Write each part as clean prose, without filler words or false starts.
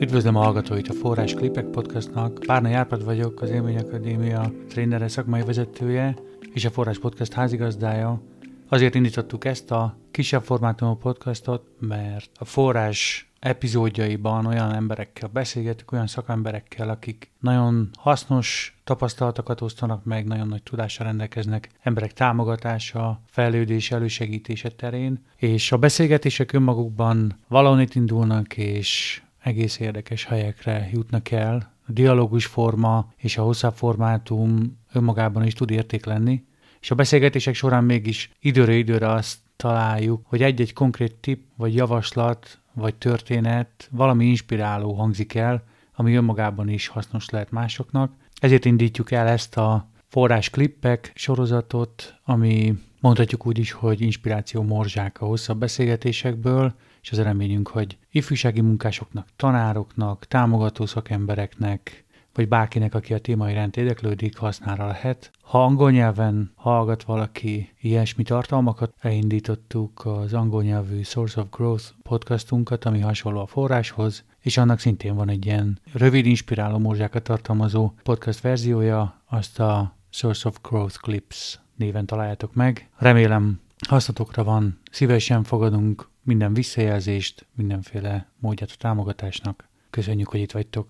Üdvözlöm a hallgatóit a Forrás Klippek Podcastnak. Párna Járpad vagyok, az Élmény Akadémia trénere, szakmai vezetője és a Forrás Podcast házigazdája. Azért indítottuk ezt a kisebb formátumú podcastot, mert a Forrás epizódjaiban olyan emberekkel beszélgetünk, olyan szakemberekkel, akik nagyon hasznos tapasztalatokat osztanak meg, nagyon nagy tudással rendelkeznek emberek támogatása, fejlődés, elősegítése terén, és a beszélgetések önmagukban valahonnan indulnak, és egész érdekes helyekre jutnak el. A dialógus forma és a hosszabb formátum önmagában is tud érték lenni, és a beszélgetések során mégis időre-időre azt találjuk, hogy egy-egy konkrét tipp, vagy javaslat, vagy történet valami inspiráló hangzik el, ami önmagában is hasznos lehet másoknak. Ezért indítjuk el ezt a Forrás Klippek sorozatot, ami mondhatjuk úgy is, hogy inspiráció morzsák a hosszabb beszélgetésekből, és az reményünk, hogy ifjúsági munkásoknak, tanároknak, támogató szakembereknek, vagy bárkinek, aki a téma iránt érdeklődik, hasznára lehet. Ha angol nyelven hallgat valaki ilyesmi tartalmakat, elindítottuk az angol nyelvű Source of Growth podcastunkat, ami hasonló a Forráshoz, és annak szintén van egy ilyen rövid, inspiráló morzsákat tartalmazó podcast verziója, azt a Source of Growth Clips néven találjátok meg. Remélem hasznotokra van, szívesen fogadunk minden visszajelzést, mindenféle módját a támogatásnak. Köszönjük, hogy itt vagytok!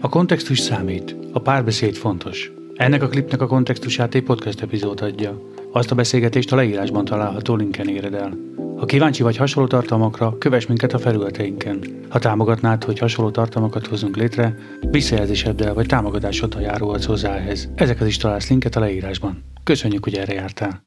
A kontextus számít, a párbeszéd fontos. Ennek a klipnek a kontextusát egy podcast epizód adja. Azt a beszélgetést a leírásban található linken éred el. Ha kíváncsi vagy hasonló tartalmakra, kövess minket a felületeinken. Ha támogatnád, hogy hasonló tartalmakat hozzunk létre, visszajelzéseddel vagy támogatásoddal járulhatsz hozzá ehhez. Ezekhez is találsz linket a leírásban. Köszönjük, hogy erre jártál!